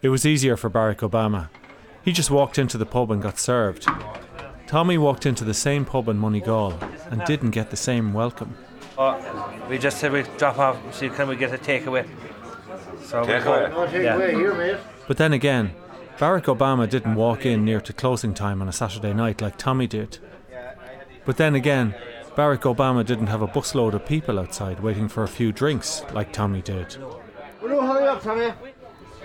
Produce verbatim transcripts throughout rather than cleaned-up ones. It was easier for Barack Obama. He just walked into the pub and got served. Tommy walked into the same pub in Moneygall and didn't get the same welcome. Oh, we just said we'd drop off and see can we get a takeaway. So takeaway? No takeaway here, mate. But then again, Barack Obama didn't walk in near to closing time on a Saturday night like Tommy did. But then again, Barack Obama didn't have a busload of people outside waiting for a few drinks like Tommy did. Well, hurry up, Tommy.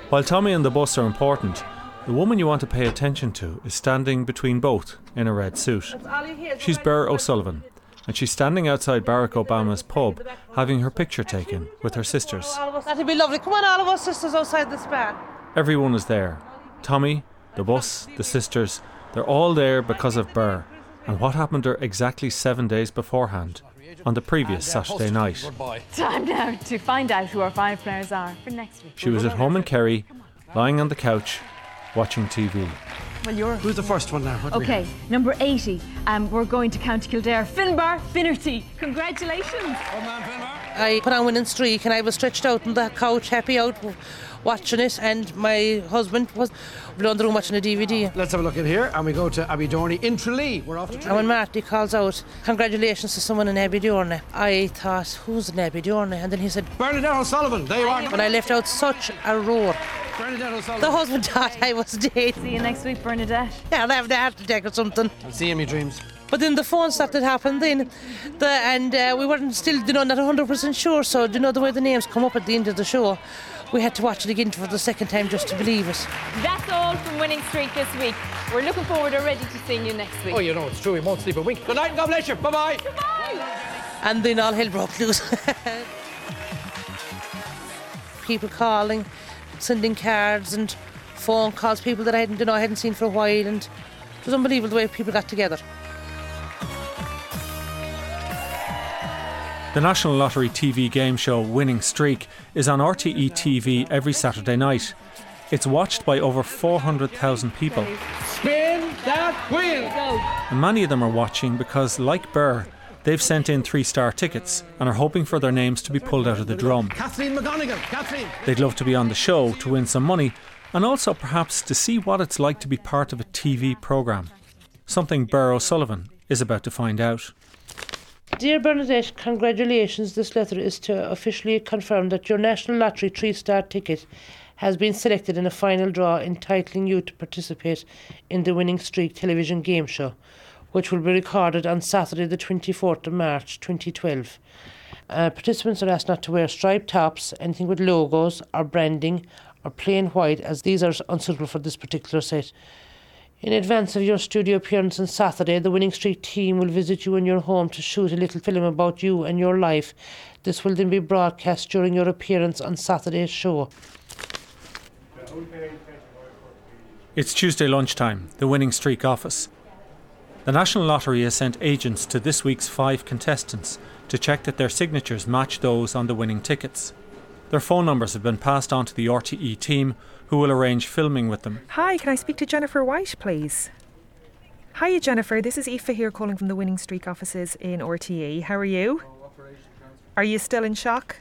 While Tommy and the bus are important, the woman you want to pay attention to is standing between both in a red suit. She's Ber O'Sullivan, and she's standing outside Barack Obama's pub having her picture taken with her sisters. That'd be lovely. Come on, all of us sisters outside this bar. Everyone is there. Tommy, the bus, the sisters, they're all there because of Ber and what happened to her exactly seven days beforehand on the previous Saturday night. Time now to find out who our five players are for next week. She was at home in Kerry, lying on the couch, watching T V. Well, you're... Who's the first one now? What okay, number eighty. Um, we're going to County Kildare. Finbar Finnerty. Congratulations. Oh, man, Finbar. I put on Winning Streak and I was stretched out on the couch, happy out, watching it, and my husband was in the room watching a D V D. Let's have a look in here, and we go to Abbeydorney in Tralee. We're off to Tralee. And when Marty calls out, congratulations to someone in Abbeydorney, I thought, who's in Abbeydorney? And then he said, Bernadette O'Sullivan, there you are. And I left out such a roar. Bernadette O'Sullivan. The husband thought I was dead. See you next week, Bernadette. Yeah, I'll have the heart attack or something. I'll see you in my dreams. But then the phone started happening then, the, and uh, we weren't still, you know, not one hundred percent sure, so, you know, the way the names come up at the end of the show, we had to watch it again for the second time just to believe it. That's all from Winning Streak this week. We're looking forward already to seeing you next week. Oh, you know, it's true, we won't sleep a wink. Good night and God bless you. Bye-bye. Goodbye. And then all hell broke loose. People calling, sending cards and phone calls, people that I hadn't, you know, I hadn't seen for a while, and it was unbelievable the way people got together. The National Lottery T V game show Winning Streak is on R T E T V every Saturday night. It's watched by over four hundred thousand people. Spin that wheel! And many of them are watching because, like Ber, they've sent in three-star tickets and are hoping for their names to be pulled out of the drum. Kathleen McGonigal, Kathleen. They'd love to be on the show to win some money and also perhaps to see what it's like to be part of a T V programme. Something Ber O'Sullivan is about to find out. Dear Bernadette, congratulations. This letter is to officially confirm that your National Lottery three-star ticket has been selected in a final draw entitling you to participate in the Winning Streak television game show, which will be recorded on Saturday the twenty-fourth of March twenty twelve. Uh, participants are asked not to wear striped tops, anything with logos or branding or plain white, as these are unsuitable for this particular site. In advance of your studio appearance on Saturday, the Winning Streak team will visit you in your home to shoot a little film about you and your life. This will then be broadcast during your appearance on Saturday's show. It's Tuesday lunchtime, the Winning Streak office. The National Lottery has sent agents to this week's five contestants to check that their signatures match those on the winning tickets. Their phone numbers have been passed on to the R T E team, who will arrange filming with them. Hi, can I speak to Jennifer White, please? Hiya, Jennifer. This is Aoife here calling from the Winning Streak offices in R T E. How are you? Are you still in shock?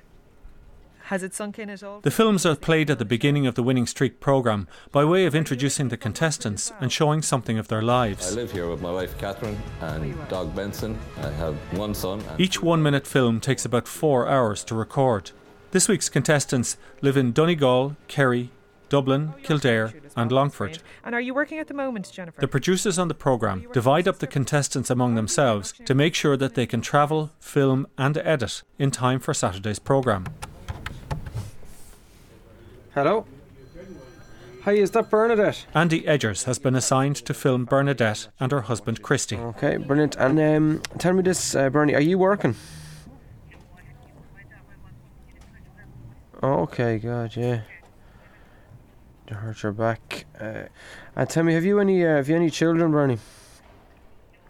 Has it sunk in at all? The films are played at the beginning of the Winning Streak programme by way of introducing the contestants and showing something of their lives. I live here with my wife Catherine and dog Benson. I have one son. Each one-minute film takes about four hours to record. This week's contestants live in Donegal, Kerry, Dublin, Kildare and Longford. And are you working at the moment, Jennifer? The producers on the programme divide up the contestants among themselves to make sure that they can travel, film and edit in time for Saturday's programme. Hello? Hi, is that Bernadette? Andy Edgers has been assigned to film Bernadette and her husband Christy. Okay, brilliant. And um, tell me this, uh, Bernie, are you working? Oh, okay, God, yeah. To hurt your back. Uh, and tell me, have you any uh, have you any children, Bernie?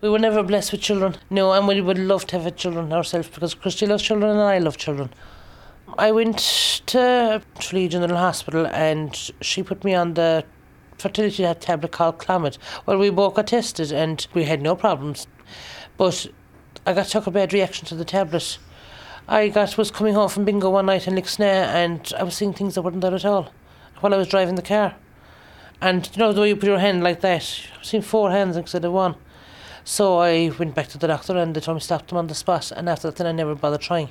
We were never blessed with children. No, and we would love to have children ourselves because Christy loves children and I love children. I went to Tralee General Hospital and she put me on the fertility tablet called Clomid. Well, we both got tested and we had no problems. But I got took a bad reaction to the tablet. I got was coming home from bingo one night in Lixnaw and I was seeing things that weren't there at all. while I was driving the car. And you know the way you put your hand like that? I've seen four hands instead of one. So I went back to the doctor and they told me stop them on the spot, and after that then I never bothered trying.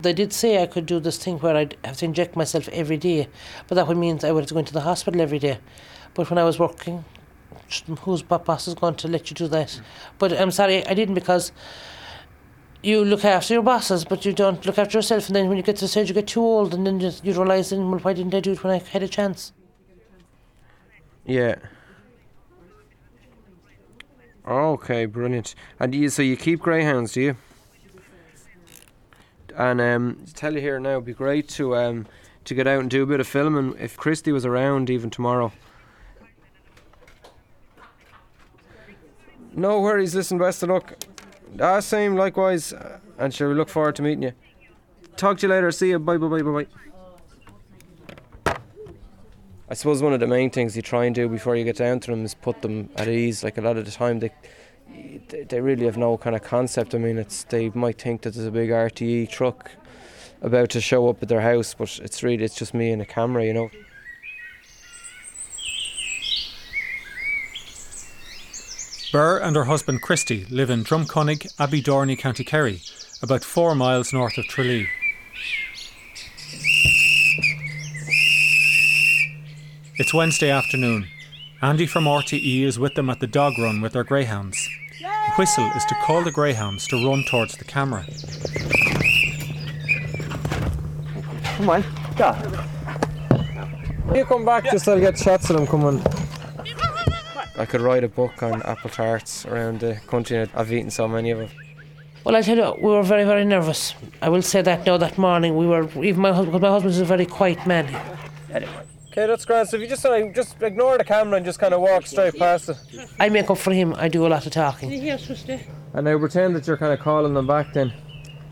They did say I could do this thing where I'd have to inject myself every day, but that would mean I would have to go into the hospital every day. But when I was working, whose boss is going to let you do that? Mm. But I'm sorry, I didn't, because you look after your bosses, but you don't look after yourself, and then when you get to the stage you get too old, and then you, you realise, well, why didn't I do it when I had a chance? Yeah. Okay, brilliant. And you, so you keep greyhounds, do you? And um, I tell you here now, it'd be great to um to get out and do a bit of filming if Christy was around even tomorrow. No worries, listen, best of luck. Ah, same, likewise. And sure, we look forward to meeting you. Talk to you later, see you, bye, bye, bye, bye, bye. I suppose one of the main things you try and do before you get down to them is put them at ease. Like, a lot of the time, they they really have no kind of concept. I mean, it's they might think that there's a big R T E truck about to show up at their house, but it's really, it's just me and a camera, you know. Burr and her husband Christy live in Drumconnig, Abbeydorney, County Kerry, about four miles north of Tralee. It's Wednesday afternoon. Andy from R T E is with them at the dog run with their greyhounds. The whistle is to call the greyhounds to run towards the camera. Come on, go. You come back, yeah. Just so I'll get shots of them coming. I could write a book on apple tarts around the country, and I've eaten so many of them. Well, I tell you, we were very, very nervous. I will say that now, that morning. We were, even my husband, my husband's a very quiet man. Anyway. Okay, that's grand. So if you just uh, just ignore the camera and just kind of walk straight past it. I make up for him. I do a lot of talking. And now pretend that you're kind of calling them back then.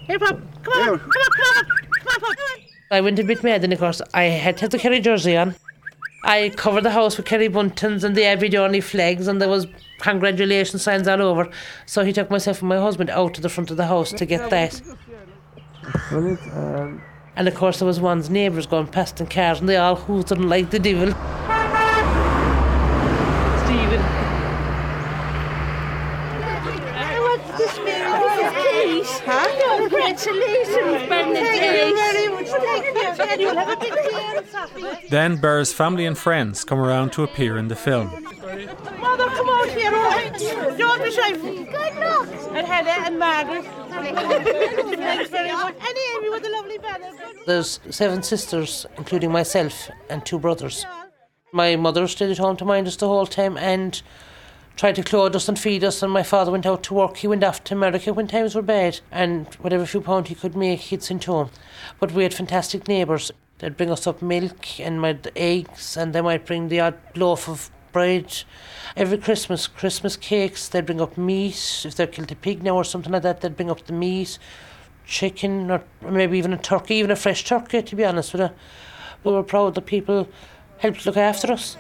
Hey, Pop, come on, yeah. come on, come on, come on, come on. I went a bit mad, and of course, I had had the Kerry jersey on. I covered the house with Kerry buntings and the Abbeydorney flags, and there was congratulations signs all over. So he took myself and my husband out to the front of the house to get that. Brilliant. Um, and of course there was one's neighbours going past in cars, and they all hooted like the devil. Stephen. I want this meal. This is huh? Congratulations, Bernadette. Then Burr's family and friends come around to appear in the film. Mother, come out here, all right? Don't be shy. Good luck. And Helen and Margaret. Thanks very much. And Amy with a lovely banner. There's seven sisters, including myself, and two brothers. My mother stayed at home to mind us the whole time and tried to clothe us and feed us, and my father went out to work. He went off to America when times were bad, and whatever few pound he could make, he'd send home. But we had fantastic neighbours. They'd bring us up milk and my eggs, and they might bring the odd loaf of bread. Every Christmas, Christmas cakes, they'd bring up meat. If they killed a pig now or something like that, they'd bring up the meat, chicken, or maybe even a turkey, even a fresh turkey, to be honest with you. We were proud that people helped look after us.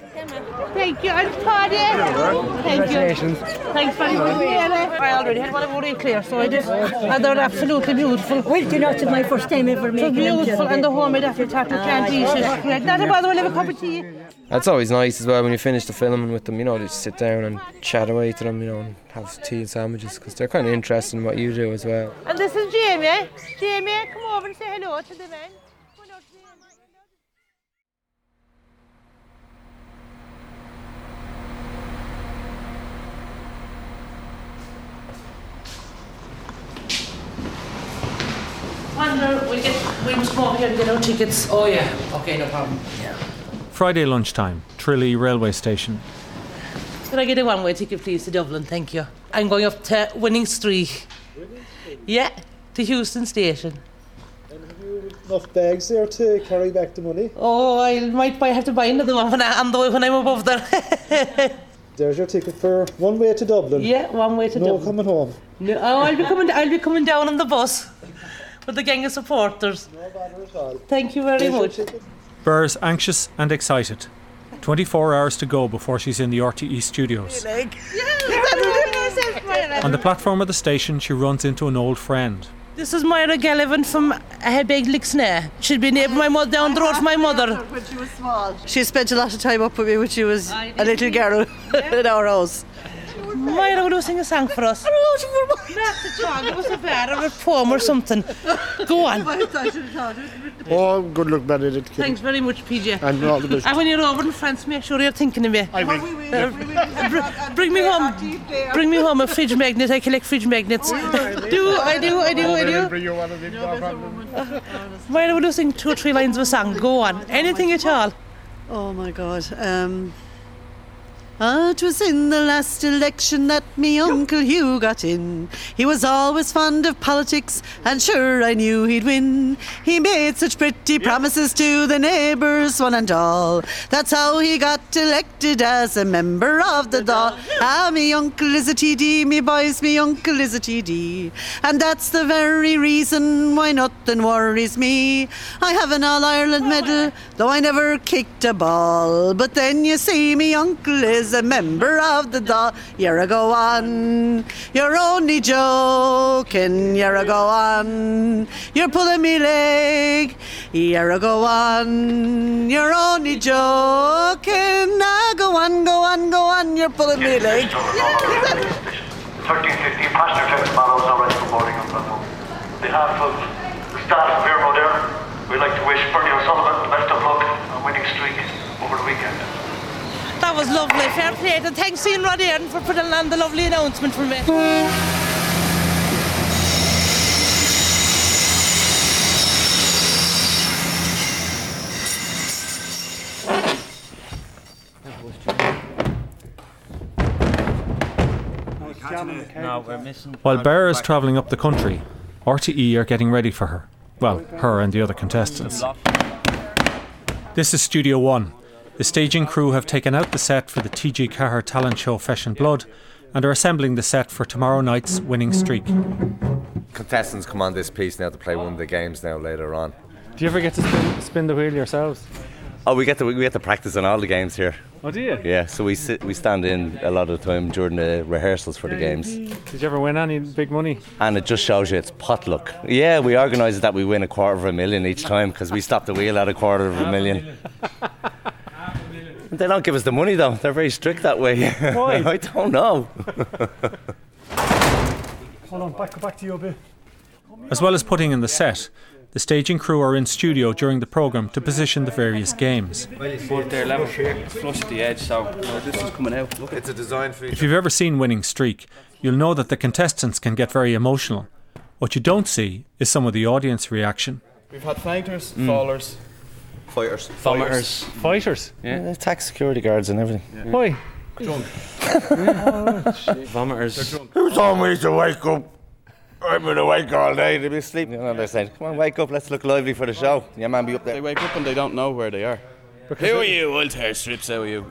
Thank you, I'm Paddy. Thank you. Thanks very much. I already had one of them clear, so I did. And they're absolutely beautiful. Well, you know, it's my first time ever making them. So beautiful, and the homemade apple tart, you can't eat it. Not a bother, we'll have a cup of tea. That's always nice as well when you finish the filming with them, you know, just sit down and chat away to them, you know, and have tea and sandwiches, because they're kind of interested in what you do as well. And this is Jamie. Jamie, come over and say hello to the men. We'll get, we must go over here and get our tickets. Oh yeah, okay, no problem. Yeah. Friday lunchtime, Tralee railway station. Can I get a one-way ticket, please, to Dublin? Thank you. I'm going up to Winning Streak. Winning Streak? Yeah, to Heuston Station. And have you enough bags there to carry back the money? Oh, I might buy, have to buy another one when I, on the way when I'm above there. There's your ticket for one way to Dublin. Yeah, one way to no Dublin. No coming home. No, oh, I'll be coming. I'll be coming down on the bus. With the gang of supporters. No bother at all. Thank you very much. Burr's anxious and excited. twenty-four hours to go before she's in the R T E studios. On the platform of the station, she runs into an old friend. This is Myra Gallivan from Lixnaw. She'd been near my mother, down the road from my mother. When she was small. She spent a lot of time up with me when she was a little girl in our house. Myra, will you sing a song for us? Not the song, it was a bad of a poem or something. Go on. Oh, good luck, Bernadette. Thanks very much, P J. And all the best. And when you're over in France, make sure you're thinking of me. I will. Uh, bring me home. Bring me home a fridge magnet. I collect fridge magnets. Do, I do, I do, I do. Myra, will you sing two or three lines of a song? Go on. Anything at all. Oh, my God. Um... Oh, 'twas in the last election that me Uncle Hugh got in. He was always fond of politics, and sure I knew he'd win. He made such pretty yeah. promises to the neighbours, one and all. That's how he got elected as a member of the Dáil. Ah, me uncle is a T D, me boys, me uncle is a T D. And that's the very reason why nothing worries me. I have an All-Ireland medal, though I never kicked a ball. But then you see, me uncle is a member of the Dáil. You're a go on, you're only joking. You're a go on, you're pulling me leg. You're a go on, you're only joking. Now go on, go on, go on, you're pulling me leg. thirteen fifty passenger train tomorrow is now ready for boarding on platform. On behalf of staff of Airmo there, we'd like to wish Bernie O'Sullivan the best of luck on Winning Streak over the weekend. That was lovely, fair play, and thanks to you, Rod Aaron, for putting on the lovely announcement for me. No, we're missing. While Bear is travelling up the country, R T E are getting ready for her. Well, her and the other contestants. This is Studio One. The staging crew have taken out the set for the T G Cahir talent show Flesh and Blood and are assembling the set for tomorrow night's Winning Streak. Contestants come on this piece now to play one of the games now later on. Do you ever get to spin, spin the wheel yourselves? Oh, we get to we get to practice on all the games here. Oh, do you? Yeah, so we sit, we stand in a lot of the time during the rehearsals for the games. Did you ever win any big money? And it just shows you it's pot luck. Yeah, we organise that we win a quarter of a million each time because we stop the wheel at a quarter of a million. They don't give us the money though, they're very strict that way. Why? I don't know. Hold on, back, back to you a bit. As well as putting in the set, the staging crew are in studio during the programme to position the various games. Well, you see it there, level flush at the edge, so oh, this is coming out. Look, it's a design feature. If you've ever seen Winning Streak, you'll know that the contestants can get very emotional. What you don't see is some of the audience reaction. We've had fighters, mm. fallers, Fighters. Fighters. Fighters? Yeah. yeah. Attack security guards and everything. Yeah. Why? Drunk. Vomiters. Drunk. Who told me to wake up? I'm going to wake all day to be asleep. You know, they're saying, come on, wake up, let's look lively for the show. Your man be up there. They wake up and they don't know where they are. Because who are you? I'll tear strips out of you.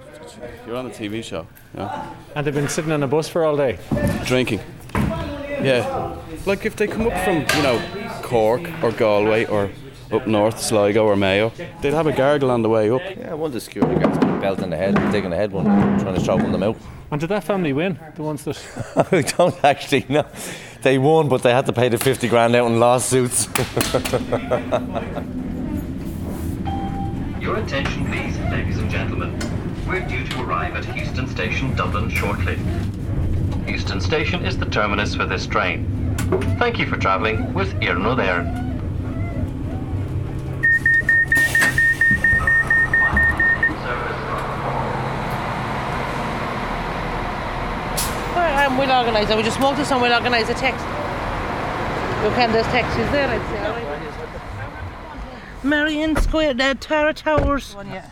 You're on a T V show. Yeah. And they've been sitting on a bus for all day? Drinking. Yeah. Like if they come up from, you know, Cork or Galway or up north, Sligo or Mayo, they'd have a gargle on the way up. Yeah, one of the security guards got belt in the head, digging the head one, trying to shovel them out. And did that family win? The ones that I don't actually know. They won, but they had to pay the fifty grand out in lawsuits. Your attention, please, ladies and gentlemen. We're due to arrive at Heuston Station, Dublin, shortly. Heuston Station is the terminus for this train. Thank you for travelling with Éireann O'Dare. We'll organise it. We just walk this and we'll organise a text. Look, and there's taxis there, I'd say. Right? Marion Square, uh, Tara Towers. One, yeah.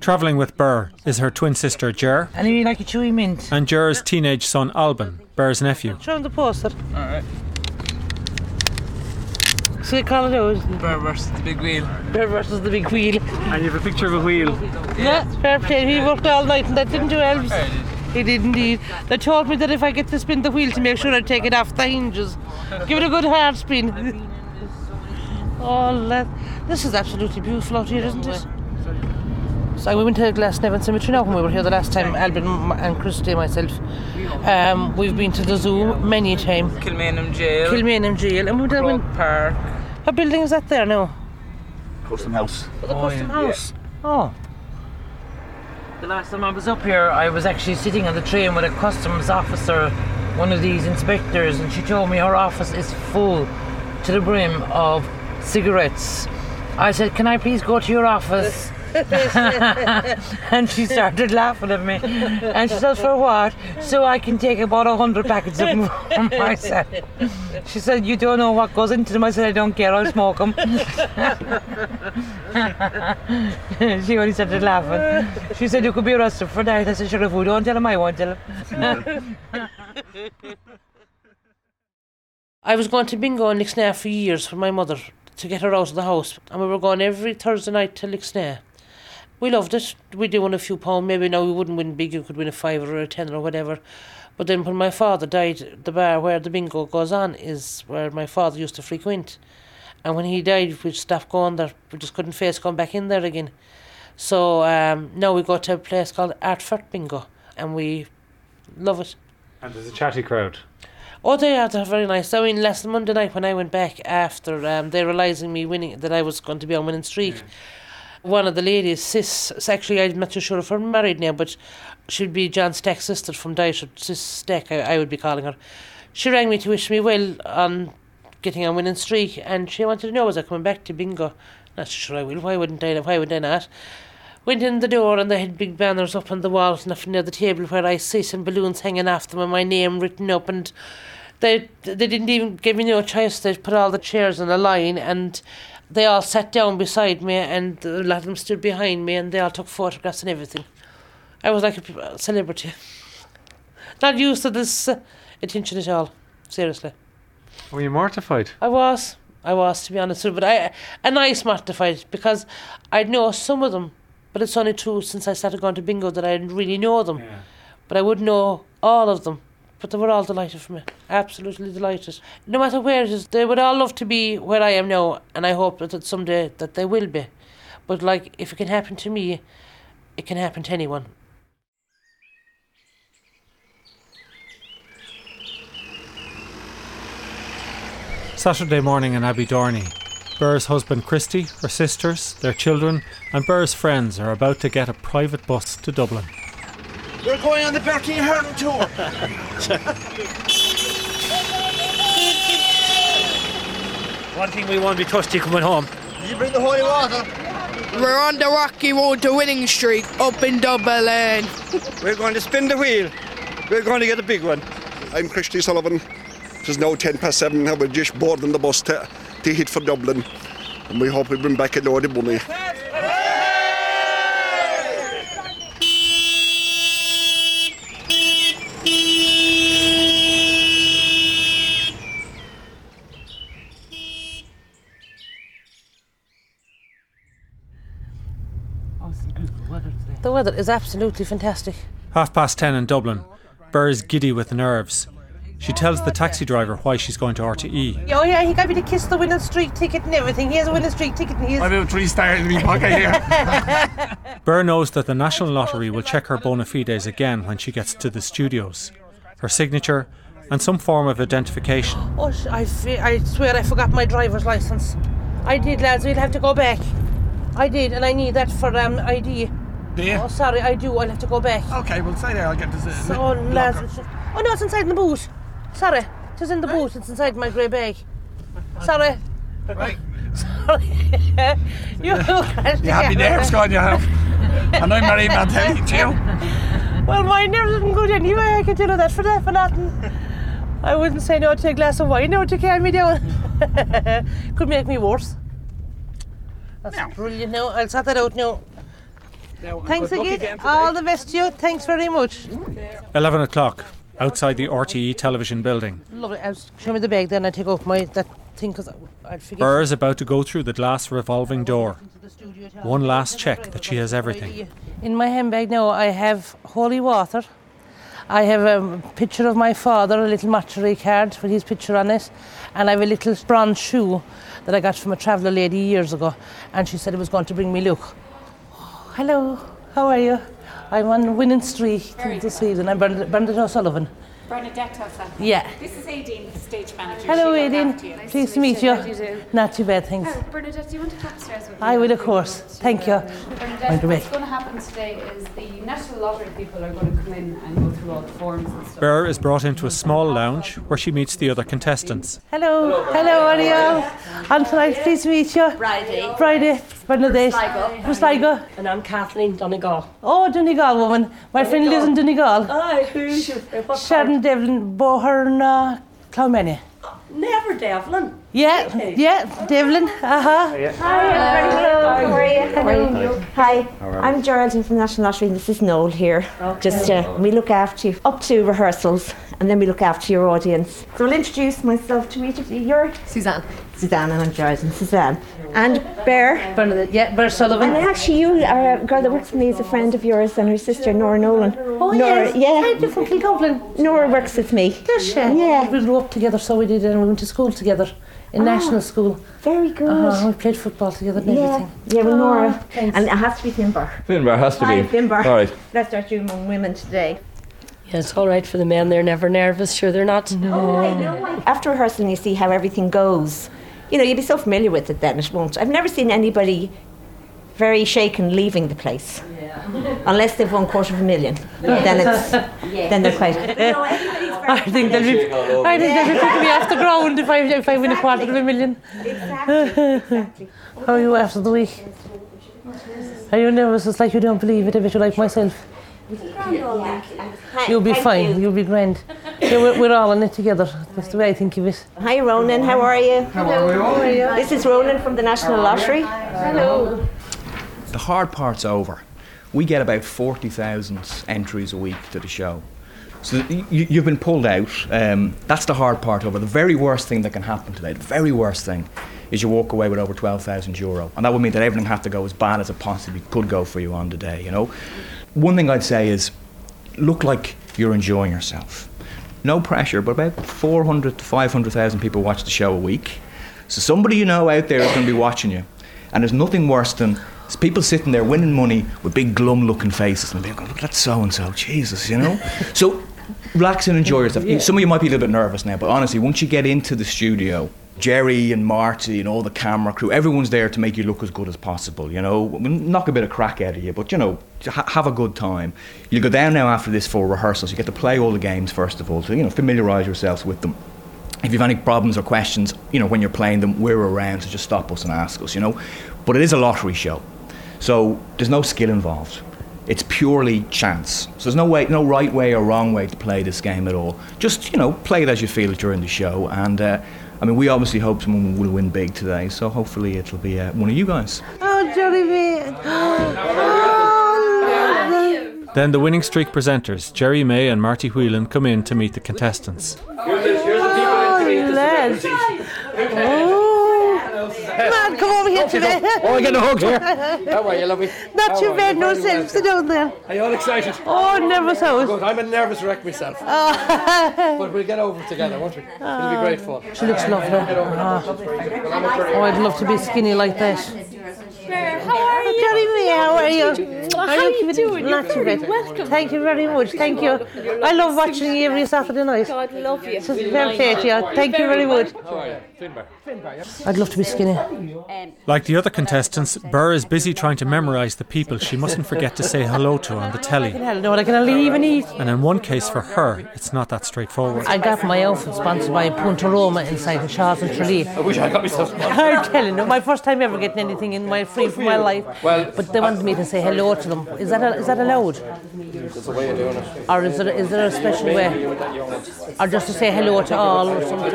Travelling with Ber is her twin sister, Ger. And you like a chewy mint. And Ger's yeah. teenage son, Alban, Ber's nephew. Show him the poster. All right. So you call it out? Ber versus the big wheel. Ber versus the big wheel. And you have a picture of a wheel. Yeah, fair play. He worked all night and that didn't do elves. He did indeed. They told me that if I get to spin the wheel to make sure I take it off the hinges. Give it a good hard spin. Oh, that. This is absolutely beautiful out here, isn't it? So we went to Glasnevin Cemetery now when we were here the last time, Alban and Christy and myself. Um, we've been to the zoo many times. Kilmainham Jail. Kilmainham Jail. And we went to Park. What building is that there now? Custom House. Oh, the Custom oh, yeah. House. Yeah. Oh. The last time I was up here, I was actually sitting on the train with a customs officer, one of these inspectors, and she told me her office is full to the brim of cigarettes. I said, "Can I please go to your office?" And she started laughing at me. And she said, "For what?" "So I can take about a hundred packets of them for myself." She said, "You don't know what goes into them." I said, "I don't care, I'll smoke them." She only started laughing. She said, "You could be arrested for that." I said, "Sure, if we don't tell him, I won't tell him." I was going to bingo in Lixnaw for years with my mother to get her out of the house, and we were going every Thursday night to Lixnaw. We loved it. We'd win a few pounds. Maybe now we wouldn't win big. You could win a five or a ten or whatever. But then when my father died, the bar where the bingo goes on is where my father used to frequent. And when he died, we stopped going there. We just couldn't face going back in there again. So um, now we go to a place called Artford Bingo, and we love it. And there's a chatty crowd. Oh, they are, they're very nice. I mean, last Monday night when I went back after um, they realising me winning, that I was going to be on Winning Streak, yeah. One of the ladies, Sis, actually I'm not too sure if I'm married now, but she'd be John Stack's sister from Dáil, Sis Stack, I, I would be calling her. She rang me to wish me well on getting on Winning Streak, and she wanted to know, was I coming back to bingo? Not sure I will, why wouldn't I, why would I not? Went in the door and they had big banners up on the walls and up near the table where I sit and balloons hanging off them and my name written up, and they they didn't even give me no choice. They put all the chairs in a line and they all sat down beside me and a lot of them stood behind me and they all took photographs and everything. I was like a celebrity. Not used to this uh, attention at all, seriously. Were you mortified? I was, I was to be honest with you, but I, and I was mortified because I know some of them. But it's only true since I started going to bingo that I didn't really know them. Yeah. But I would know all of them. But they were all delighted for me. Absolutely delighted. No matter where it is, they would all love to be where I am now. And I hope that, that someday that they will be. But like, if it can happen to me, it can happen to anyone. Saturday morning in Abbeydorney. Burr's husband Christy, her sisters, their children and Burr's friends are about to get a private bus to Dublin. We're going on the Bertie Ahern tour. One thing we won't be trusty coming home. Did you bring the holy water? We're on the rocky road to Winning Streak up in Dublin. We're going to spin the wheel. We're going to get a big one. I'm Christy O'Sullivan. It is now ten past seven and we're just boarding the bus to... to hit for Dublin, and we hope we bring back a load of money. The weather is absolutely fantastic. Half past ten in Dublin. Burr is giddy with nerves. She tells the taxi driver why she's going to R T E. Oh yeah, he got me to kiss the Winning Streak ticket and everything. He has a Winning Streak ticket and he has... I have three stars in my pocket here. Burr knows that the National Lottery will check her bona fides again when she gets to the studios. Her signature and some form of identification. Oh, I, fe- I swear I forgot my driver's licence. I did, lads, we'll have to go back. I did, and I need that for um, I D. Do you? Oh, sorry, I do, I'll have to go back. OK, well, stay there, I'll get this... Uh, so, lads... Should... Oh, no, it's inside in the boot. Sorry, it is in the boot, it's inside my grey bag. Sorry. Right. Sorry. you you had me nerves going, you have. And I'm not even attending to you. Well, my nerves didn't go anyway, I can tell you that for that for nothing. I wouldn't say no to a glass of wine or to calm me down. Could make me worse. That's no. Brilliant now, I'll sort that out now. No, thanks again, again all the best to you, thanks very much. eleven o'clock. Outside the R T E television building. Lovely. I'll show me the bag then I take off my that thing because I'll forget. Burr is about to go through the glass revolving door. One last check that she has everything. In my handbag now I have holy water. I have a picture of my father, a little mortuary card with his picture on it. And I have a little bronze shoe that I got from a traveller lady years ago. And she said it was going to bring me luck. Hello, how are you? I'm on Winning Streak this evening. I'm Bernadette, Bernadette O'Sullivan. Bernadette O'Sullivan. Yeah. This is Aideen, the stage manager. Hello, Aideen. Nice Pleased to meet you. you. you Not too bad, thanks. Oh, Bernadette, do you want to go upstairs with me? I will, of course. Thank you. Bernadette, what's going to happen today is the National Lottery people are going to come in and go through all the forms and stuff. Ber is brought into a small lounge where she meets the other contestants. Hello. Hello, are you? I'm pleased to meet you. Friday. Friday. Bernadette. From Sligo. And I'm Kathleen Donegal. Oh, Donegal woman. My Donegal. friend lives in Donegal. Oh, who? Sharon Devlin, Boherna, Clomid. Never Devlin. Yeah, okay. yeah, Devlin. Uh-huh. Hi. Hello. How are you? Hello. Hi. I'm Jared from National Lottery and this is Noel here. Okay. Just uh, we look after you up to rehearsals and then we look after your audience. So I'll introduce myself to each of you. You're Suzanne. Suzanne and I'm Jared and Suzanne. And Ber. Bernadette, yeah, Ber Sullivan. And actually you are a girl that works for me is a friend of yours and her sister Nora Nolan. Oh Nora, yes. yeah. Hi, from Kilgoblin. Nora works with me. Does she? Yeah. We grew up together, so we did, and we went to school together. In ah, national school. Very good. Uh, we played football together and yeah. everything. Yeah, well, Nora. Oh, and it has to be Finbar. Finbar has to Hi, be. Finbar. All right. That's our dream on women today. Yeah, it's all right for the men. They're never nervous. Sure, they're not. No. Oh, I know. After rehearsal, you see how everything goes. You know, you'll be so familiar with it then, it won't. I've never seen anybody very shaken leaving the place. Yeah. Unless they've won quarter of a million. Yeah. Then it's yeah. then they're quite I think they'll be I think they'll be picking me off the ground if I if exactly. I win a quarter of a million. Exactly. exactly. How are you after the week? Are you nervous? It's like you don't believe it, a bit like myself. Yeah. You'll be Thank fine, you. you'll be grand. Yeah, we're, we're all in it together. That's the way I think of it. Hi Ronan, how are you? How are you? How are you? This is Ronan from the National Lottery. Hello. The hard part's over. We get about forty thousand entries a week to the show. So you, you've been pulled out. Um, that's the hard part over. The very worst thing that can happen today, the very worst thing, is you walk away with over twelve thousand euro. And that would mean that everything had to go as bad as it possibly could go for you on the day, you know. One thing I'd say is, look like you're enjoying yourself. No pressure, but about four hundred to five hundred thousand people watch the show a week. So somebody you know out there is going to be watching you. And there's nothing worse than people sitting there winning money with big glum-looking faces and being like, look, that's so-and-so, Jesus, you know? So relax and enjoy yourself. Yeah. Some of you might be a little bit nervous now, but honestly, once you get into the studio, Gerry and Marty and all the camera crew, everyone's there to make you look as good as possible, you know? We'll knock a bit of crack out of you, but, you know, ha- have a good time. You'll go down now after this for rehearsals. You get to play all the games, first of all, to, you know, familiarise yourselves with them. If you have any problems or questions, you know, when you're playing them, we're around, so just stop us and ask us, you know? But it is a lottery show. So there's no skill involved. It's purely chance. So there's no way, no right way or wrong way to play this game at all. Just, you know, play it as you feel it during the show. And, uh, I mean, we obviously hope someone will win big today. So hopefully it'll be uh, one of you guys. Oh, Gerry May. Oh, then the Winning Streak presenters, Gerry May and Marty Whelan, come in to meet the contestants. Here's the, here's the people oh, man, come over here today. Oh, I get a hug here. How are you, lovely? Not too bad, no sense. Sit down there. Are you all excited? Oh, nervous house. Good, I'm a nervous wreck myself. Oh. But we'll get over it together, won't we? It'll be great fun. She looks lovely. Oh, oh, I'd love to be skinny like that. How are you? Gerry May, how are you? How are you doing? Not too bad. Welcome. Thank you very much. Thank you. I love watching you every Saturday night. God, love you. It's very fair to you. Thank you very much. How are you? I'd love to be skinny. Like the other contestants, Ber is busy trying to memorise the people she mustn't forget to say hello to on the telly. No, I can leave and eat. And in one case for her, it's not that straightforward. I got my outfit sponsored by Punta Roma inside the Shaw's in Tralee. I wish I got myself sponsored. I'm telling you, my first time ever getting anything in my free from my life. Well, but they wanted me to say hello to them. Is that a, is that allowed? That's the way of doing it. Or is there is there a special way? Or just to say hello to all or something?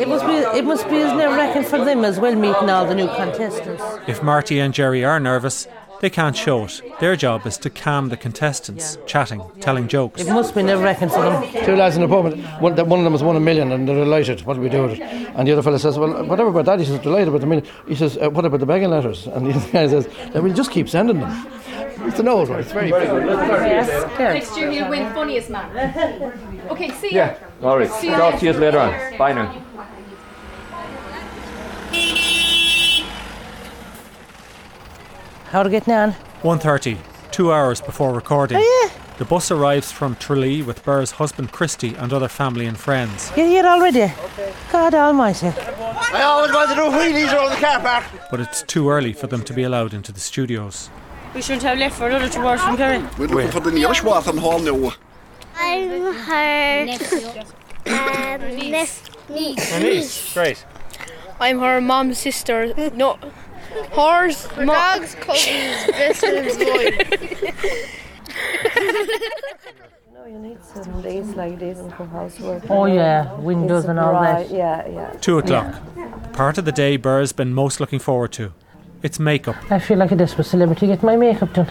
It must be it must be as nerve-wracking for them as well, meeting all the new contestants. If Marty and Gerry are nervous, they can't show it. Their job is to calm the contestants, yeah. chatting, telling jokes. It must be nerve-wracking for them. Two lads in the pub, one, one of them has won a million and they're delighted. What do we do with it? And the other fellow says, well, whatever about that? He says, delighted about the million. He says, uh, what about the begging letters? And the other guy says, we'll just keep sending them. It's an old one. It's very good. Yes. Next year he'll win funniest man. Okay, see you. Yeah, all right. See you Talk to you later on. Bye now. How are you getting on? one thirty, two hours before recording. Oh, yeah. The bus arrives from Tralee with Burr's husband Christy and other family and friends. You're here already? Okay. God almighty. I always wanted to do wheelies around the car park. But it's too early for them to be allowed into the studios. We shouldn't have left for another two hours from Kerry. We're looking Wait. for the nearest Walton Hall now. I'm her... um, niece. Niece. Her niece, great. I'm her mum's sister. No, hers, her dog's cousin's best friend's No, you need some days like this for housework. Oh yeah, windows and all that. Yeah, yeah. Two o'clock. Yeah. Part of the day Burr's been most looking forward to. It's makeup. I feel like a desperate celebrity get my makeup done.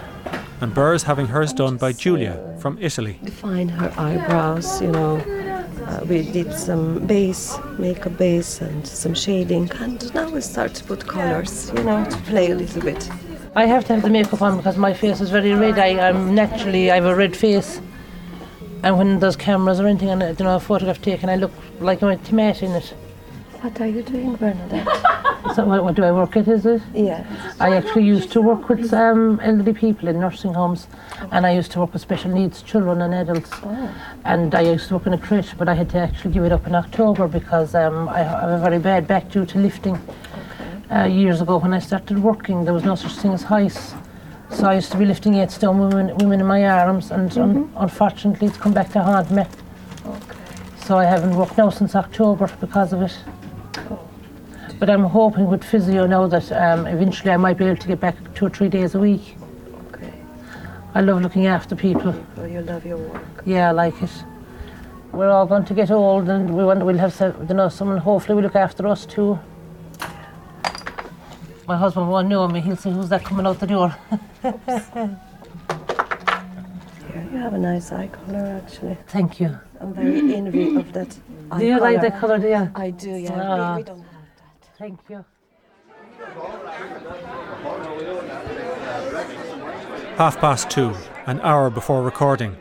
And Burr's having hers done by Julia from Italy. Define her eyebrows, you know. Uh, we did some base, makeup base and some shading. And now we start to put colours, you know, to play a little bit. I have to have the makeup on because my face is very red. I, I'm naturally, I have a red face. And when there's cameras or anything, and you know, a photograph taken, I look like I'm a tomato in it. What are you doing, Bernadette? So what, what do I work at, is it? Yeah. I actually used to work with um, elderly people in nursing homes, and I used to work with special needs children and adults. Oh. And I used to work in a crèche, but I had to actually give it up in October because um, I have a very bad back due to lifting. Okay. Uh, years ago when I started working, there was no such thing as heights. So I used to be lifting eight stone women, women in my arms, and mm-hmm. un- unfortunately it's come back to haunt me. Okay. So I haven't worked now since October because of it. But I'm hoping with physio now that um, eventually I might be able to get back two or three days a week. Okay. I love looking after people. Oh, you love your work. Yeah, I like it. We're all going to get old, and we want we'll have you know someone hopefully will look after us too. My husband won't know me. He'll say, "Who's that coming out the door?" You have a nice eye colour, actually. Thank you. I'm very envy of that. Eye do you colour. Like that colour, dear? I do. Yeah. Uh, we, we don't Thank you. Half past two, an hour before recording.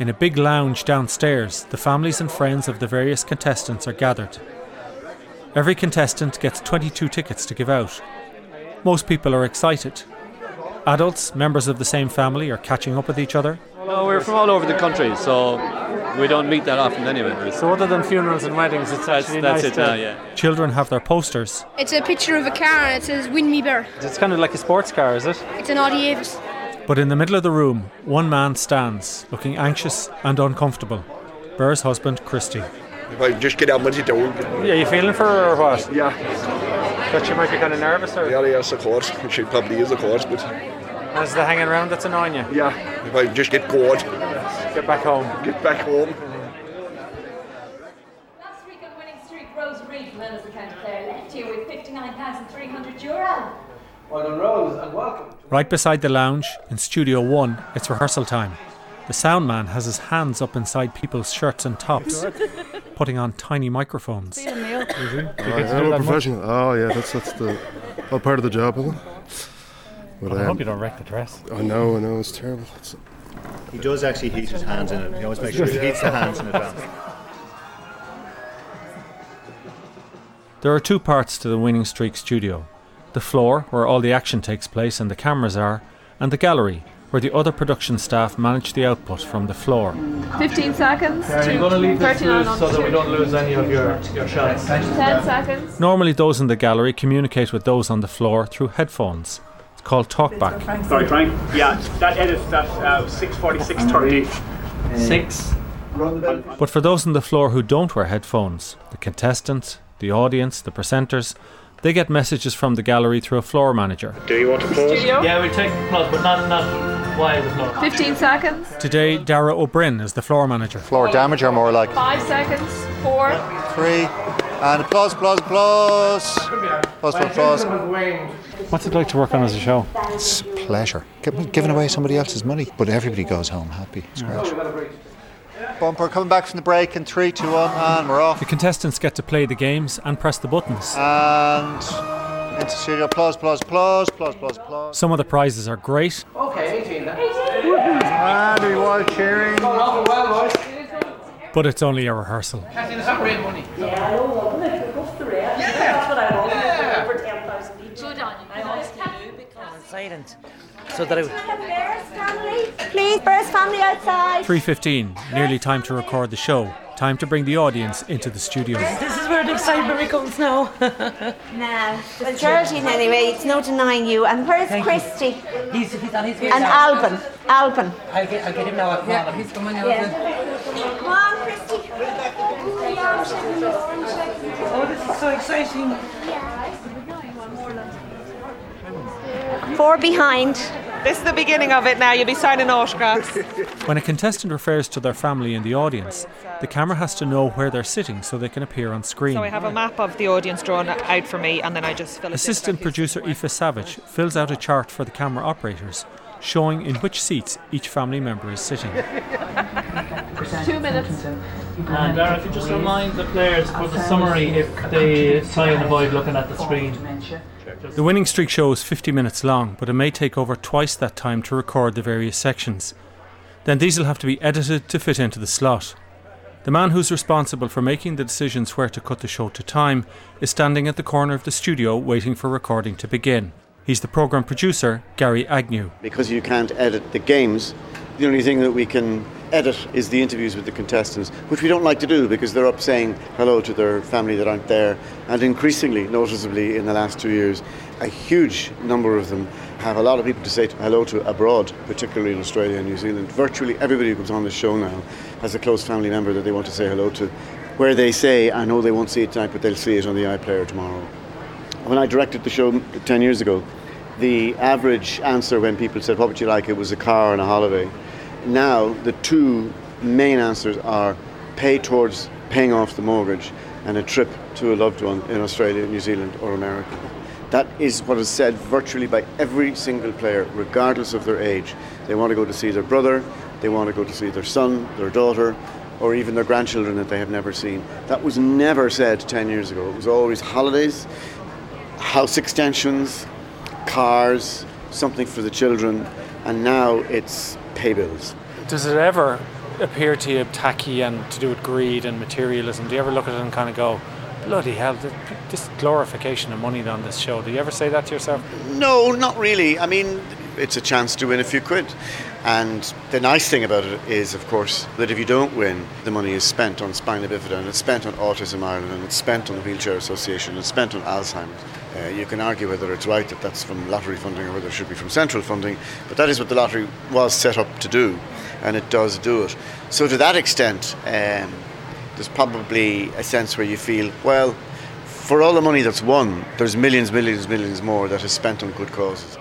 In a big lounge downstairs, the families and friends of the various contestants are gathered. Every contestant gets twenty-two tickets to give out. Most people are excited. Adults, members of the same family, are catching up with each other. Well, we're from all over the country, so we don't meet that often anyway. So other than funerals and weddings, it's actually that's, that's nice. That's it, uh, yeah, yeah. Children have their posters. It's a picture of a car and it says, "Win me, Bear." It's kind of like a sports car, is it? It's an Audi Avis. But in the middle of the room, one man stands, looking anxious and uncomfortable. Bear's husband, Christy. If I just get out with it, yeah, you feeling for her or what? Yeah. But she might be kind of nervous, or? Yeah, yes, of course. She probably is, of course, but... That's the hanging around that's annoying you? Yeah, if I just get bored. Get back home. Get back home. Last week on Winning Streak, Rose Reid, known as the County Clare, left here with fifty-nine thousand three hundred euro. Well done, Rose, and welcome. Right beside the lounge, in Studio One, it's rehearsal time. The sound man has his hands up inside people's shirts and tops, putting on tiny microphones. See you, Neil. Oh, I'm a professional. Much? Oh, yeah, that's that's the well, part of the job, isn't it? But, well, I um, hope you don't wreck the dress. I know, I know, it's terrible. It's, He does actually heat his hands in it. He always makes sure he heats the hands in advance. There are two parts to the Winning Streak studio. The floor, where all the action takes place and the cameras are, and the gallery, where the other production staff manage the output from the floor. fifteen seconds. Are you going to leave this loose so that we don't lose any of your, your shots? ten seconds. Normally those in the gallery communicate with those on the floor through headphones. Called Talkback. Sorry, Frank. Yeah, that edit, that uh, six forty-six thirty. Six. But for those on the floor who don't wear headphones, the contestants, the audience, the presenters, they get messages from the gallery through a floor manager. Do you want to pause? Studio? Yeah, we'll take the pause, but not not wide the floor. Fifteen seconds. Today, Dara O'Brien is the floor manager. Floor damage, or more like. Five seconds. Four. Three. And applause, applause, applause. Applause, applause. What's it like to work on as a show? It's a pleasure. Giving away somebody else's money, but everybody goes home happy. It's great. Bumper coming back from the break in three, two, one, and we're off. The contestants get to play the games and press the buttons. And into studio, applause, applause, applause, applause, applause, applause. Some of the prizes are great. Okay, eighteen then. And we all cheering. But it's only a rehearsal. Yeah, I love it. It goes to red. That's what I love. Over ten thousand each. Good on you. Silent. So that I would... Please, first family outside. three fifteen, nearly time to record the show. Time to bring the audience into the studio. This is where the excitement comes now. Now, the charity anyway, it's no denying you. And where's Thank Christy? You. He's, he's on his way. And now. Alban. Alban. I'll get, I'll get him now. I'll yeah, him. He's coming out. Yeah. Come on, Christy. Oh, this is so exciting. Four behind. This is the beginning of it now, you'll be signing autographs. When a contestant refers to their family in the audience, the camera has to know where they're sitting so they can appear on screen. So I have a map of the audience drawn out for me and then I just fill it Assistant in producer Aoife Savage fills out a chart for the camera operators, showing in which seats each family member is sitting. Two minutes. And Dara, if you just remind the players for the summary if they try and avoid looking at the screen. The Winning Streak show is fifty minutes long, but it may take over twice that time to record the various sections. Then these will have to be edited to fit into the slot. The man who's responsible for making the decisions where to cut the show to time is standing at the corner of the studio waiting for recording to begin. He's the programme producer, Gary Agnew. Because you can't edit the games, the only thing that we can edit is the interviews with the contestants, which we don't like to do because they're up saying hello to their family that aren't there. And increasingly, noticeably in the last two years, a huge number of them have a lot of people to say hello to abroad, particularly in Australia and New Zealand. Virtually everybody who comes on the show now has a close family member that they want to say hello to, where they say, I know they won't see it tonight, but they'll see it on the iPlayer tomorrow. When I directed the show ten years ago, the average answer when people said, what would you like? It was a car and a holiday. Now, the two main answers are pay towards paying off the mortgage and a trip to a loved one in Australia, New Zealand or America. That is what is said virtually by every single player, regardless of their age. They want to go to see their brother, they want to go to see their son, their daughter, or even their grandchildren that they have never seen. That was never said ten years ago. It was always holidays, house extensions, cars, something for the children, and now it's pay bills. Does it ever appear to you tacky and to do with greed and materialism? Do you ever look at it and kind of go, bloody hell, this glorification of money on this show? Do you ever say that to yourself? No, not really. I mean, it's a chance to win a few quid. And the nice thing about it is, of course, that if you don't win, the money is spent on spina bifida, and it's spent on Autism Ireland, and it's spent on the Wheelchair Association, and it's spent on Alzheimer's. Uh, you can argue whether it's right that that's from lottery funding or whether it should be from central funding, but that is what the lottery was set up to do, and it does do it. So to that extent, um, there's probably a sense where you feel, well, for all the money that's won, there's millions, millions, millions more that is spent on good causes.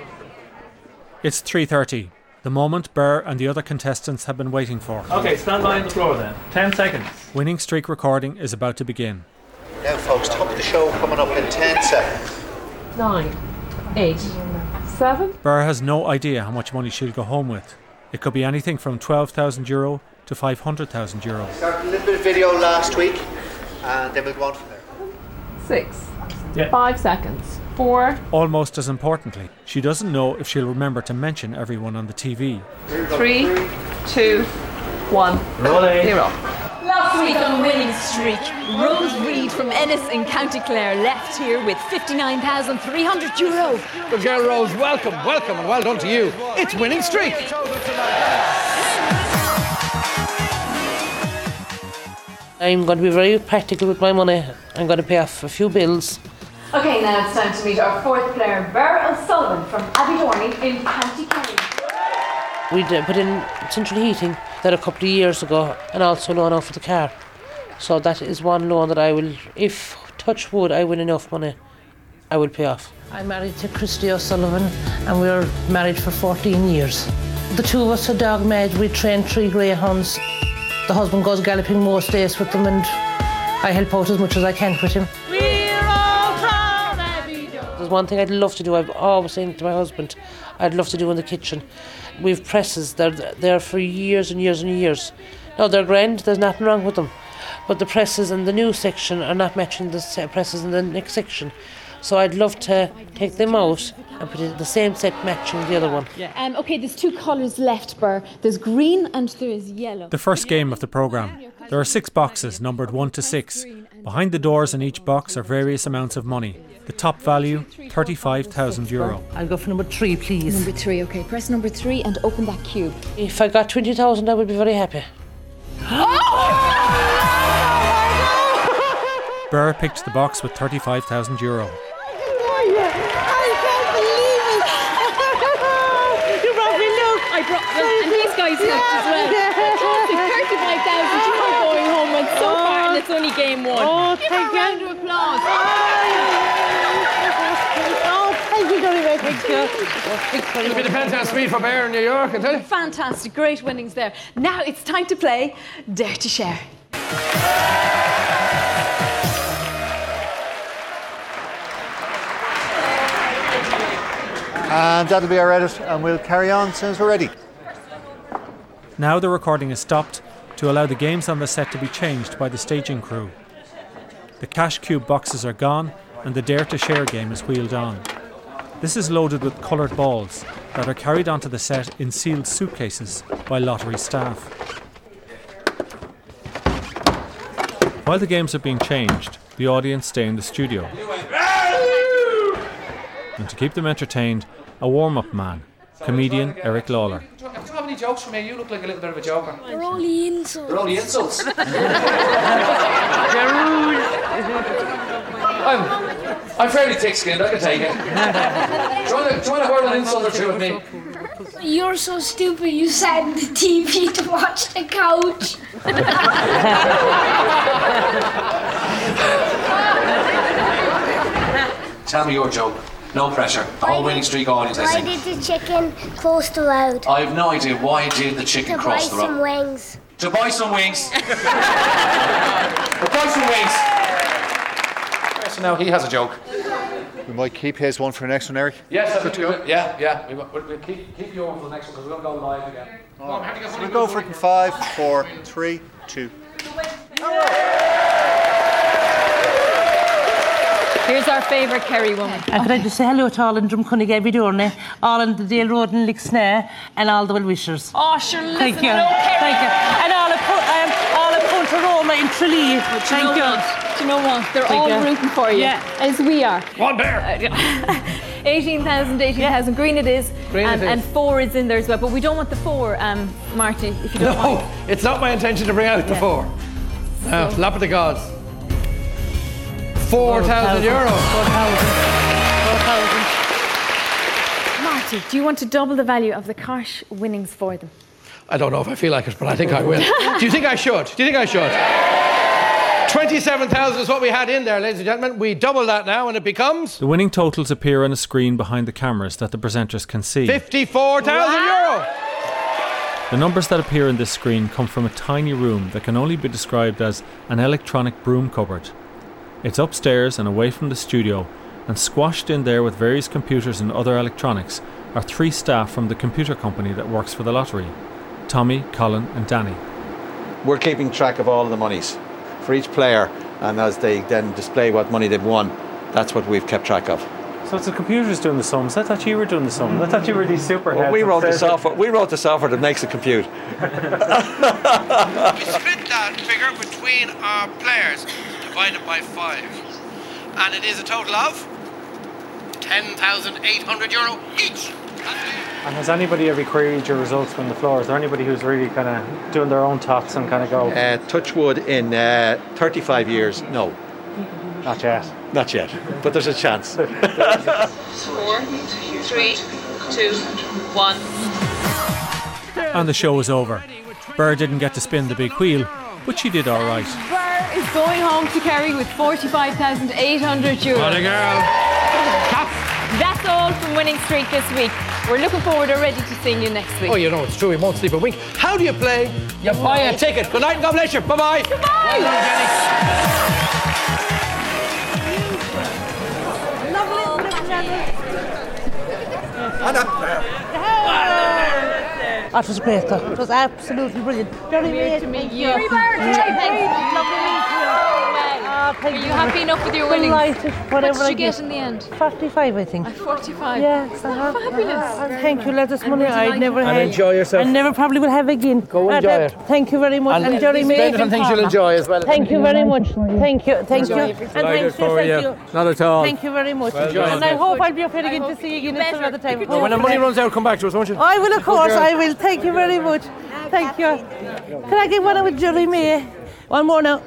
It's three thirty. The moment Burr and the other contestants have been waiting for. OK, stand by on the floor then. Ten seconds. Winning Streak recording is about to begin. Now, folks, top of the show coming up in ten seconds. Nine. Eight. Seven. Burr has no idea how much money she'll go home with. It could be anything from twelve thousand euro to five hundred thousand euro. We started a little bit of video last week, and then we'll go on from there. Six. Yeah. Five seconds. Four. Almost as importantly, she doesn't know if she'll remember to mention everyone on the T V. Three, two, one, Rolling. Zero. Last week on Winning Streak, Rose Reid from Ennis in County Clare left here with fifty-nine thousand three hundred euro. Good girl, Rose. Welcome, welcome, and well done to you. It's Winning Streak. I'm going to be very practical with my money. I'm going to pay off a few bills. Okay, now it's time to meet our fourth player, Bernadette O'Sullivan from Abbeydorney in County Kerry. We did put in central heating that a couple of years ago, and also loan out for the car. So that is one loan that I will, if touch wood, I win enough money, I will pay off. I'm married to Christy O'Sullivan, and we were married for fourteen years. The two of us are dog mad. We train three greyhounds. The husband goes galloping most days with them, and I help out as much as I can with him. One thing I'd love to do, I've always saying to my husband, I'd love to do in the kitchen. We've presses, they're there for years and years and years. Now they're grand, there's nothing wrong with them, but the presses in the new section are not matching the presses in the next section. So I'd love to take them out and put it the same set matching the other one. Um, okay, there's two colours left, Burr. There's green and there is yellow. The first game of the programme. There are six boxes numbered one to six. Behind the doors in each box are various amounts of money. The top value, thirty-five thousand euro. I'll go for number three, please. Number three, okay. Press number three and open that cube. If I got twenty thousand, I would be very happy. Oh! Burr picked the box with thirty-five thousand euro. And these guys helped as well. thirty-five thousand euro going home, and so far, and it's only game one. Oh, give her a round of applause. Oh, thank you very much. It'll be the penthouse meet for Bear in New York, isn't it? Fantastic, great winnings there. Now it's time to play Dare to Share. And that'll be our edit, and we'll carry on as soon as we're ready. Now the recording is stopped to allow the games on the set to be changed by the staging crew. The cash cube boxes are gone and the Dare to Share game is wheeled on. This is loaded with coloured balls that are carried onto the set in sealed suitcases by lottery staff. While the games are being changed, the audience stay in the studio. And to keep them entertained, a warm-up man, comedian Eric Lawler. If you don't have any jokes for me, you look like a little bit of a joker. They're only insults. They're only insults. I'm, I'm fairly thick-skinned, I can take it. Try to, try to hurl an insult or two at me. You're so stupid, you sat in the T V to watch the couch. Tell me your joke. No pressure. The whole Winning Streak audience, I think. Why did the chicken cross the road? I have no idea. Why did the chicken to cross the road? To buy some wings. To buy some wings. To buy some wings. So now he has a joke. We might keep his one for the next one, Eric. Yes, good to go. Yeah, yeah. We, we, we keep, keep your one for the next one because we're going to go live again. All All right. Right. We'll go for it in five, four, three, two. Here's our favourite Kerry woman. And okay. Could I just say hello to all in Drumcunnig, Abbeydorney, all in the Dáil Road in Lixnaw, and all the well-wishers. Oh, sure, listen, thank you. Hello, Kerry. Thank you. And all of um, all of Punta Roma in Tralee. Well, thank you. What? Do you know what? They're thank all you. Rooting for you, yeah. As we are. One bear. eighteen thousand, eighteen thousand, yeah. Green it is. Green and, it is. And four is in there as well, but we don't want the four, um, Marty, if you don't no, mind. No, it's not my intention to bring out the yeah. four. No, so. Lap of the gods. Four thousand euros. Four thousand. Four thousand. Marty, do you want to double the value of the cash winnings for them? I don't know if I feel like it, but I think I will. Do you think I should? Do you think I should? Twenty-seven thousand is what we had in there, ladies and gentlemen. We double that now, and it becomes. The winning totals appear on a screen behind the cameras that the presenters can see. Fifty-four thousand wow. euros. The numbers that appear in this screen come from a tiny room that can only be described as an electronic broom cupboard. It's upstairs and away from the studio, and squashed in there with various computers and other electronics are three staff from the computer company that works for the lottery, Tommy, Colin and Danny. We're keeping track of all the monies for each player, and as they then display what money they've won, that's what we've kept track of. So it's the computers doing the sums. I thought you were doing the sums. I thought you were these superheads. Well, we wrote the software. We wrote the software that makes it compute. We split that figure between our players. Divided by five, and it is a total of ten thousand eight hundred euro each. And has anybody ever queried your results from the floor? Is there anybody who's really kind of doing their own tots and kind of go? Uh, touch wood in uh, thirty-five years, no. Not yet. Not yet, but there's a chance. Four, three, two, one. And the show is over. Burr didn't get to spin the big wheel, but she did all right. Burr is going home to Kerry with forty-five thousand eight hundred euros. What a girl. That's all from Winning Streak this week. We're looking forward already to seeing you next week. Oh, you know, it's true. We won't sleep a wink. How do you play? You buy a ticket. Good night and God bless you. Bye-bye. Goodbye. Well done, lovely little channel. And up. That was great, though. It was absolutely brilliant. Very weird to meet you. Happy birthday! Lovely meeting you. God, thank you. Are you happy enough with your winnings? Delighted. Whatever what did you get in the end? forty-five, I think. Uh, forty-five? Yeah. Isn't that fabulous? Uh, uh, thank you. Let us money I never and had. And enjoy yourself. And never probably will have again. Go enjoy uh, it. Thank you very much. And Gerry May. Spend it on things you'll enjoy as well. Thank you very much. Thank you. Thank you. And thank you. Thank you. Not at all. Thank you very much. And I hope I'll be up here again to see you again at some other time. When the money runs out, come back to us, won't you? I will, of course. I will. Thank you very much. Thank you. Can I get one with Gerry May? One more now.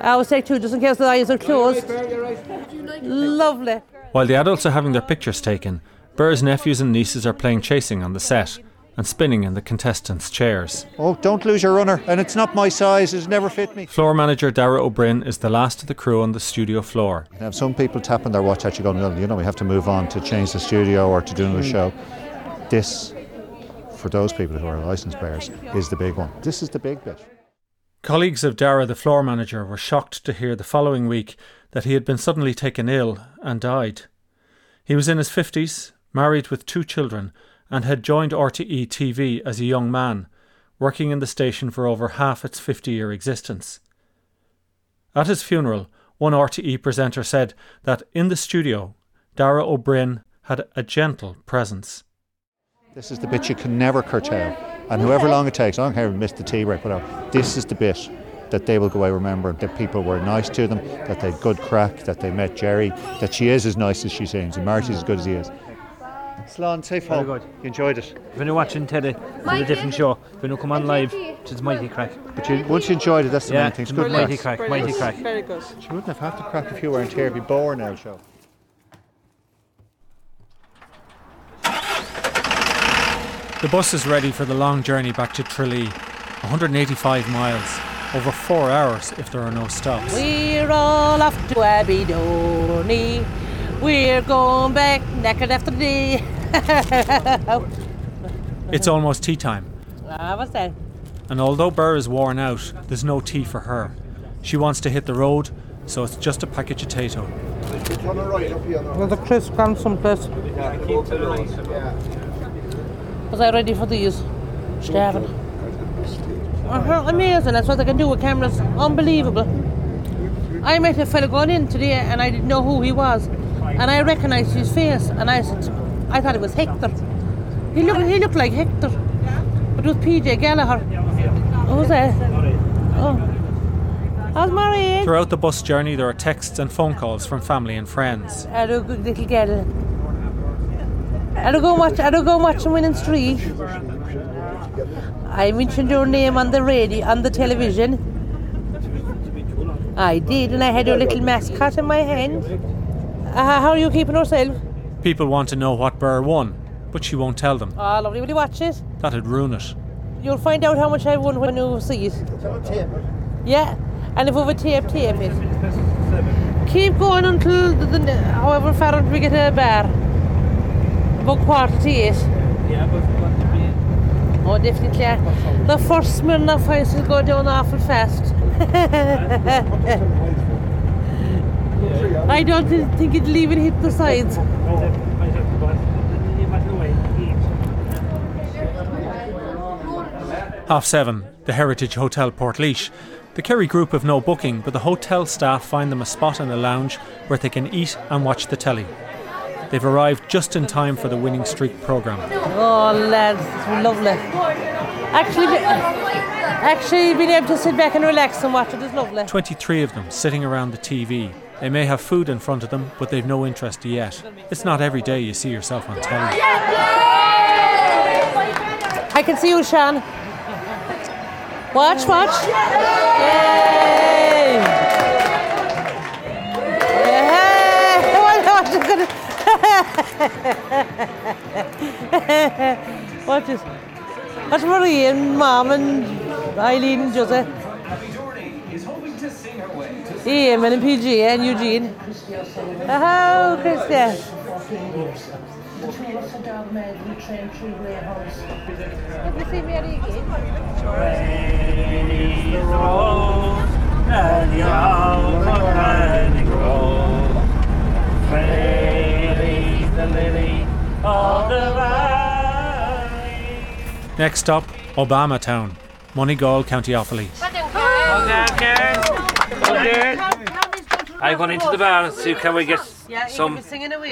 I would say two, just in case the eyes are closed. Lovely. While the adults are having their pictures taken, Burr's nephews and nieces are playing chasing on the set and spinning in the contestants' chairs. Oh, don't lose your runner. And it's not my size, it's never fit me. Floor manager Dara O'Brien is the last of the crew on the studio floor. You have some people tapping their watch at you going, you know, we have to move on to change the studio or to do another mm. show. This, for those people who are licensed players, is the big one. This is the big bit. Colleagues of Dara, the floor manager, were shocked to hear the following week that he had been suddenly taken ill and died. He was in his fifties, married with two children, and had joined R T E T V as a young man, working in the station for over half its fifty-year existence. At his funeral, one R T E presenter said that in the studio, Dara O'Brien had a gentle presence. This is the bit you can never curtail. And however long it takes, I don't care if we missed the tea break, whatever, this is the bit that they will go away remembering, that people were nice to them, that they had good crack, that they met Gerry, that she is as nice as she seems, and Marty's as good as he is. Slán, safe home. Very good. You enjoyed it. If you're not watching Teddy, it's a different show. If you don't come on live, it's mighty crack. But you, once you enjoyed it, that's the yeah, main thing. It's good mighty crack. Mighty crack, mighty crack. Very good. She wouldn't have had to crack if you weren't here. It'd be boring now, show. The bus is ready for the long journey back to Tralee, one hundred eighty-five miles, over four hours if there are no stops. We're all off to Abbeydorney. We're going back naked after the day. It's almost tea time. And although Burr is worn out, there's no tea for her. She wants to hit the road, so it's just a packet of potato. Another crisp comes someplace. Was I ready for these? Starving. Uh-huh, amazing, that's what they can do with cameras. Unbelievable. I met a fellow going in today and I didn't know who he was. And I recognised his face and I said, I thought it was Hector. He looked he looked like Hector. But it was P J Gallagher. Who was that? Oh. I was married. Throughout the bus journey there are texts and phone calls from family and friends. I look good little girl. I'll go watch. I'll go watch Winning Streak. I mentioned your name on the radio, on the television. I did, and I had your little mascot in my hand. Uh, how are you keeping yourself? People want to know what Burr won, but she won't tell them. Ah, oh, lovely. Will you watch it? That'd ruin it. You'll find out how much I won when you see it. Yeah, and if we have a tape, tape it. Keep going until the, the, however far we get to a bar. About quarter to eight. Yeah, about quarter to eight. Oh, definitely. The first Smirnoff Ice will go down awful fast. I don't think it'll even hit the sides. Half seven, the Heritage Hotel Portlaoise. The Kerry group have no booking, but the hotel staff find them a spot in the lounge where they can eat and watch the telly. They've arrived just in time for the Winning Streak programme. Oh, lads, it's lovely. Actually, actually being able to sit back and relax and watch it is lovely. twenty-three of them sitting around the T V. They may have food in front of them, but they've no interest yet. It's not every day you see yourself on telly. I can see you, Sean. Watch, watch. Yay! Yay! What is? That's Marie and Mom and Eileen and Joseph. Abbeydorney is hoping to sing her way to sing Ian and P G and Eugene. Oh, Christian. Next stop, Obama Town, Moneygall, County Offaly. Well done, Karen. Well done, Karen. Well done. I gone into the bar and see can we get yeah, some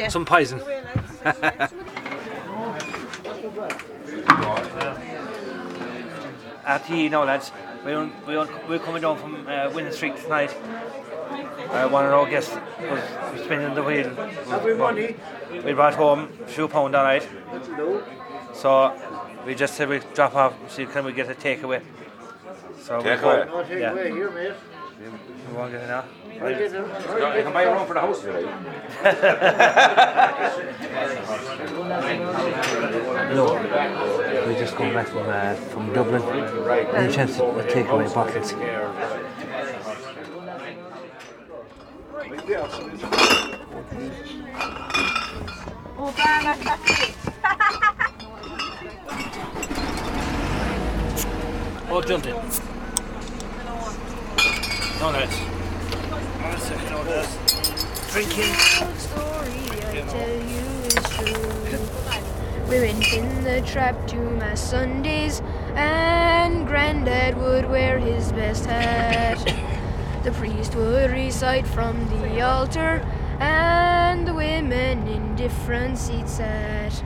some poison. R T E now, lads. We're we're we're coming down from uh, Winning Streak tonight. Uh, one of our guests was spinning the wheel. We, money. we brought home a few pound, all right. So we just said we drop off. See, can we get a takeaway? So take we away. No, take yeah. away here, mate. We won't get it now. Right. You can buy your own for the house. Look, we just come back from uh, from Dublin. Any chance to take away buckets? Oh, jumped in. No, no, it's. One second, all this. Drinking. Women in the trap to my Sundays, and Grandad would wear his best hat. The priest would recite from the altar, and the women in different seats sat.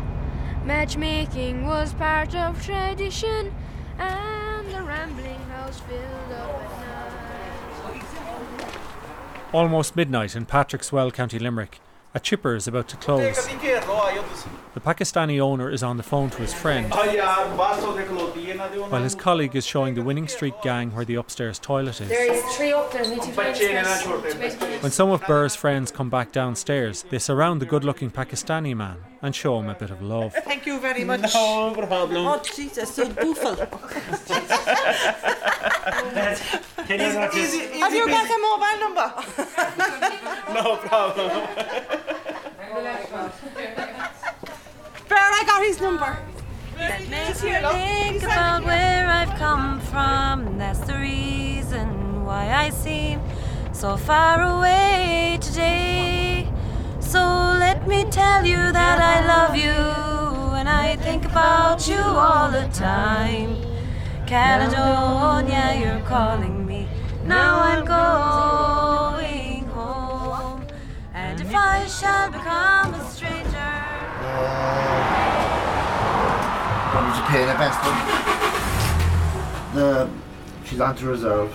Matchmaking was part of tradition, and the rambling house filled up at night. Almost midnight in Patrickswell, County Limerick. A chipper is about to close. The Pakistani owner is on the phone to his friend, while his colleague is showing the Winning Streak gang where the upstairs toilet is. There is three up there. When some of Burr's friends come back downstairs, they surround the good-looking Pakistani man and show him a bit of love. Thank you very much. No problem. Oh, Jesus, so beautiful. Have you got a mobile number? No problem. Where I got his number. That makes you think about where I've come from. That's the reason why I seem so far away today. So let me tell you that I love you, and I think about you all the time. Caledonia, you're calling me. Now I'm going home, and if I shall become a stranger. Uh, what did you pay the best one? The, she's on to reserve.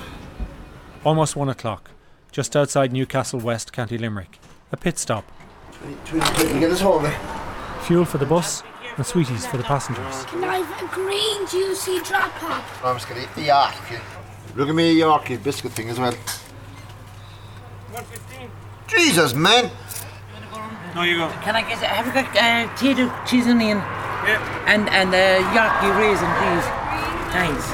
Almost one o'clock, just outside Newcastle West, County Limerick. A pit stop. Fuel for the bus and sweeties for the passengers. Can I have a green juicy drop up? I'm just going to eat the York. Look at me, Yorkie biscuit thing as well. one fifteen. Jesus, man. No, you go. Can I get? Have you got uh, tato cheese and onion? Yeah. And and uh, Yorkie raisin, please. Thanks.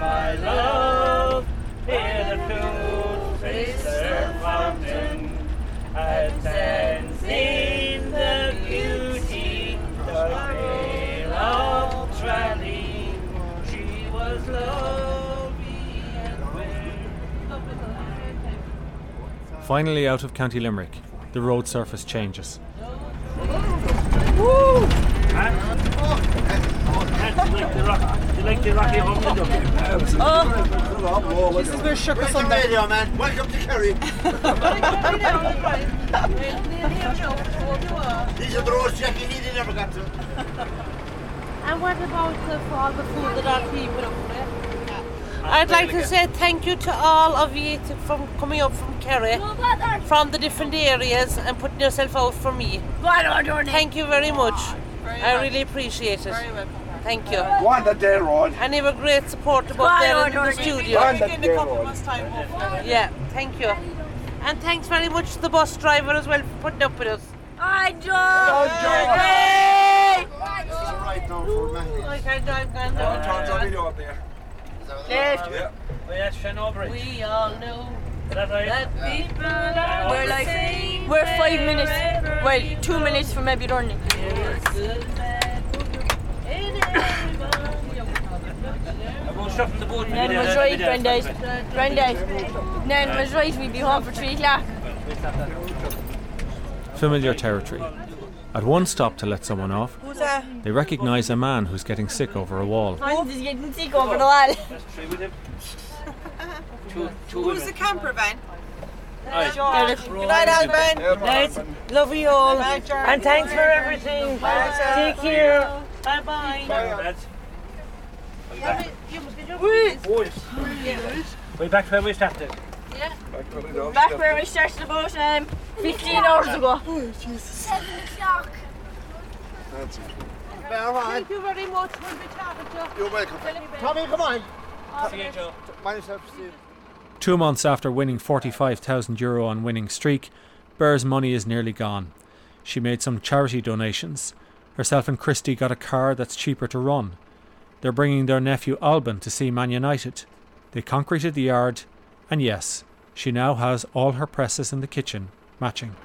My love, in the two-faced fountain, and stands in the beauty, the veil of Tralee. She was lovely and well. Finally out of County Limerick, the road surface changes. Woo! You like the rocky home to do? Oh, this is where shook us on the radio, man. Welcome to Kerry. These are the roads Jackie Needy never got to. And what about uh, for all the food that our people up there? I'd like to say thank you to all of you to, from coming up from Kerry, from the different areas and putting yourself out for me. Thank you very much. I really appreciate it. Thank you. One that day, Rod. And they were great support about there in the studio. Yeah, thank you. And thanks very much to the bus driver as well for putting up with us. I do. I can't drive down there. Yeah. We all know that, right? That people yeah. are we're like we're five minutes, well, two minutes from Abbeydorney. I will shuffle the boat. Nan was right, Grandad. Grandad. Nan was right. We'd be home for three o'clock. Familiar territory. At one stop to let someone off, they recognise a man who's getting sick over a wall. He's getting sick over the wall. Who's the camper van? Good night, Alban. Good night. Love you all. And thanks for everything. Take care. Bye bye. We're back where we started. Yeah. Back where we started about um, fifteen hours ago. Oh, Jesus. seven o'clock. That's it. Thank you very much for the chat. You're welcome. Tommy, come on. Two months after winning forty-five thousand euro on Winning Streak, Bear's money is nearly gone. She made some charity donations. Herself and Christy got a car that's cheaper to run. They're bringing their nephew Alban to see Man United. They concreted the yard, and yes, she now has all her presses in the kitchen matching.